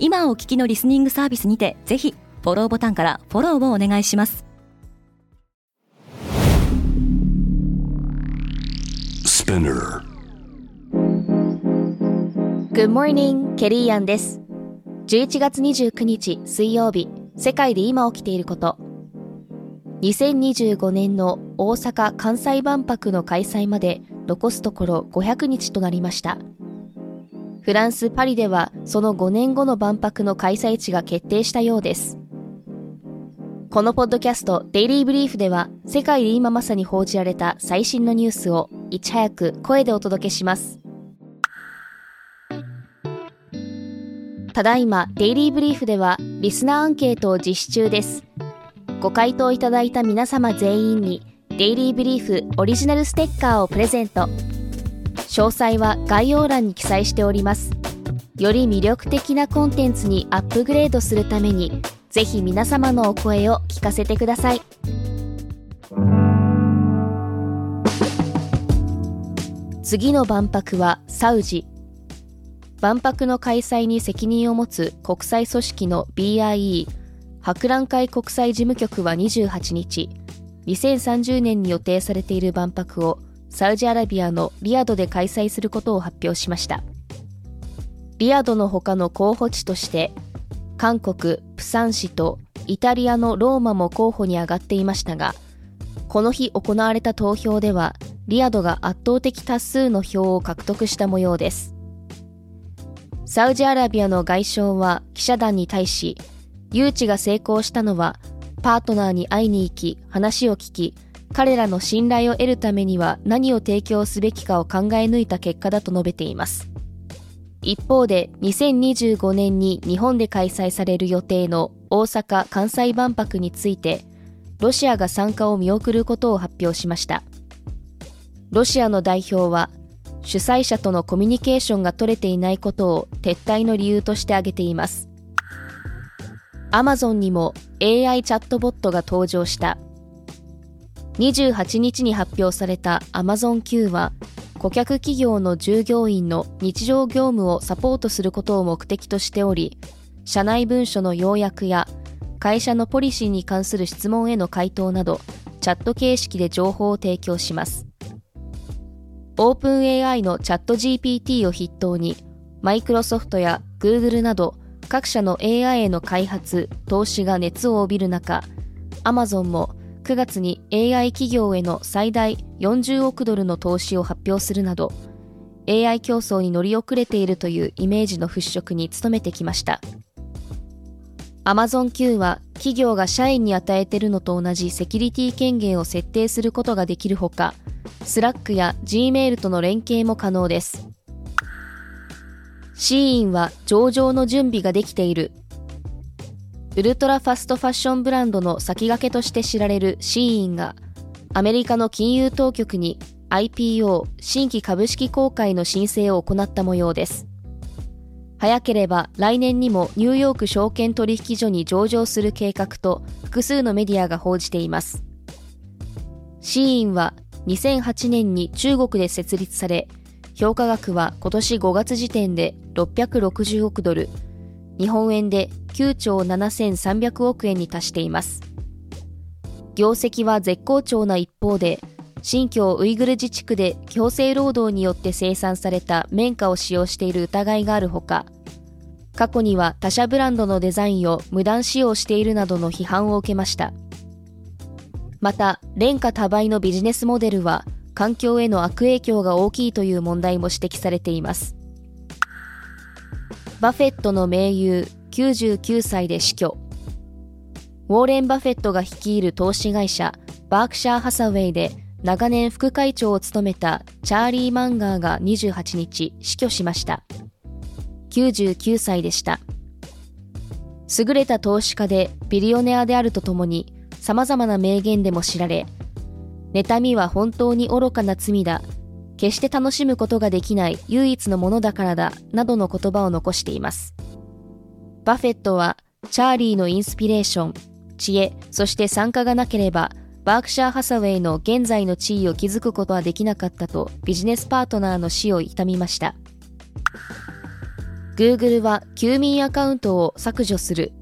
今お聞きのリスニングサービスにて、ぜひフォローボタンからフォローをお願いします。Spinner。Good morning、ケリーアンです。11月29日水曜日、世界で今起きていること。2025年の大阪・関西万博の開催まで残すところ500日となりました。フランス・パリではその5年後の万博の開催地が決定したようです。このポッドキャストデイリーブリーフでは、世界で今まさに報じられた最新のニュースをいち早く声でお届けします。ただいまデイリーブリーフではリスナーアンケートを実施中です。ご回答いただいた皆様全員にデイリーブリーフオリジナルステッカーをプレゼント。詳細は概要欄に記載しております。より魅力的なコンテンツにアップグレードするために、ぜひ皆様のお声を聞かせてください。次の万博はサウジ。万博の開催に責任を持つ国際組織の BIE 博覧会国際事務局は28日、2030年に予定されている万博をサウジアラビアのリヤドで開催することを発表しました。リヤドの他の候補地として、韓国プサン市とイタリアのローマも候補に上がっていましたが、この日行われた投票ではリヤドが圧倒的多数の票を獲得した模様です。サウジアラビアの外相は記者団に対し、誘致が成功したのはパートナーに会いに行き、話を聞き、彼らの信頼を得るためには何を提供すべきかを考え抜いた結果だと述べています。一方で、2025年に日本で開催される予定の大阪・関西万博について、ロシアが参加を見送ることを発表しました。ロシアの代表は、主催者とのコミュニケーションが取れていないことを撤退の理由として挙げています。Amazon にも AI チャットボットが登場した。28日に発表された AmazonQ は、顧客企業の従業員の日常業務をサポートすることを目的としており、社内文書の要約や会社のポリシーに関する質問への回答など、チャット形式で情報を提供します。OpenAI の ChatGPT を筆頭に、マイクロソフトや Google など各社の AI への開発・投資が熱を帯びる中、Amazon も9月に AI 企業への最大40億ドルの投資を発表するなど、 AI 競争に乗り遅れているというイメージの払拭に努めてきました。 AmazonQ は企業が社員に与えているのと同じセキュリティ権限を設定することができるほか、 Slack や Gmail との連携も可能です。シーインは上場の準備ができている。ウルトラファストファッションブランドの先駆けとして知られるシーインが、アメリカの金融当局に IPO 新規株式公開の申請を行った模様です。早ければ来年にもニューヨーク証券取引所に上場する計画と複数のメディアが報じています。シーインは2008年に中国で設立され、評価額は今年5月時点で660億ドル、日本円で9兆7300億円に達しています。業績は絶好調な一方で、新疆ウイグル自治区で強制労働によって生産された綿花を使用している疑いがあるほか、過去には他社ブランドのデザインを無断使用しているなどの批判を受けました。また、廉価多売のビジネスモデルは環境への悪影響が大きいという問題も指摘されています。バフェットの盟友、99歳で死去。ウォーレン・バフェットが率いる投資会社バークシャー・ハサウェイで長年副会長を務めたチャーリー・マンガーが28日死去しました。99歳でした。優れた投資家でビリオネアであるとともに、様々な名言でも知られ、妬みは本当に愚かな罪だ、決して楽しむことができない唯一のものだからだ、などの言葉を残しています。バフェットは、チャーリーのインスピレーション、知恵、そして参加がなければ、バークシャー・ハサウェイの現在の地位を築くことはできなかったとビジネスパートナーの死を悼みました。Google は休眠アカウントを削除する。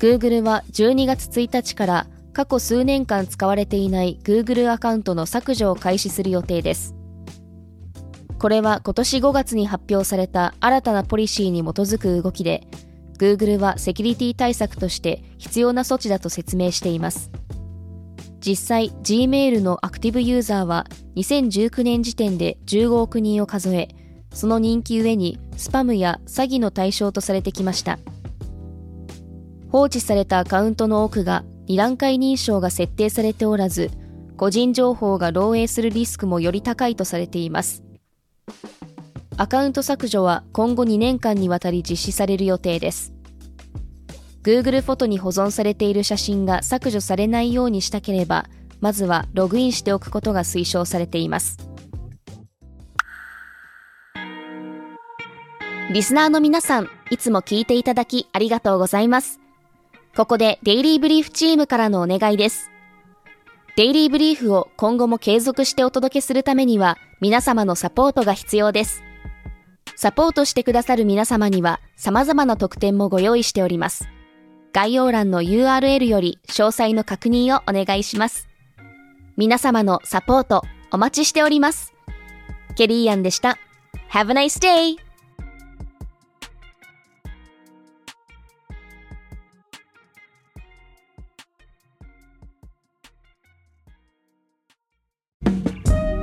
Google は12月1日から過去数年間使われていない Google アカウントの削除を開始する予定です。これは今年5月に発表された新たなポリシーに基づく動きで、Google はセキュリティ対策として必要な措置だと説明しています。実際、Gmail のアクティブユーザーは2019年時点で15億人を数え、その人気ゆえにスパムや詐欺の対象とされてきました。放置されたアカウントの多くが2段階認証が設定されておらず、個人情報が漏洩するリスクもより高いとされています。アカウント削除は今後2年間にわたり実施される予定です。Google フォトに保存されている写真が削除されないようにしたければ、まずはログインしておくことが推奨されています。リスナーの皆さん、いつも聞いていただきありがとうございます。ここでデイリーブリーフチームからのお願いです。デイリーブリーフを今後も継続してお届けするためには、皆様のサポートが必要です。サポートしてくださる皆様には、様々な特典もご用意しております。概要欄の URL より詳細の確認をお願いします。皆様のサポートお待ちしております。ケリーアンでした。Have a nice day!